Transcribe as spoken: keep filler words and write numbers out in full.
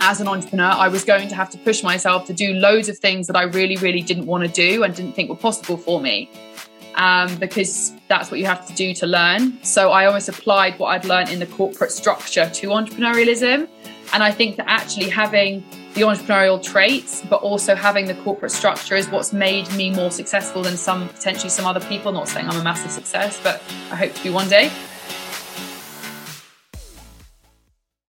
as an entrepreneur, I was going to have to push myself to do loads of things that I really, really didn't want to do and didn't think were possible for me, um, because that's what you have to do to learn. So I almost applied what I'd learned in the corporate structure to entrepreneurialism. And I think that actually having the entrepreneurial traits, but also having the corporate structure is what's made me more successful than some, potentially some other people. Not saying I'm a massive success, but I hope to be one day.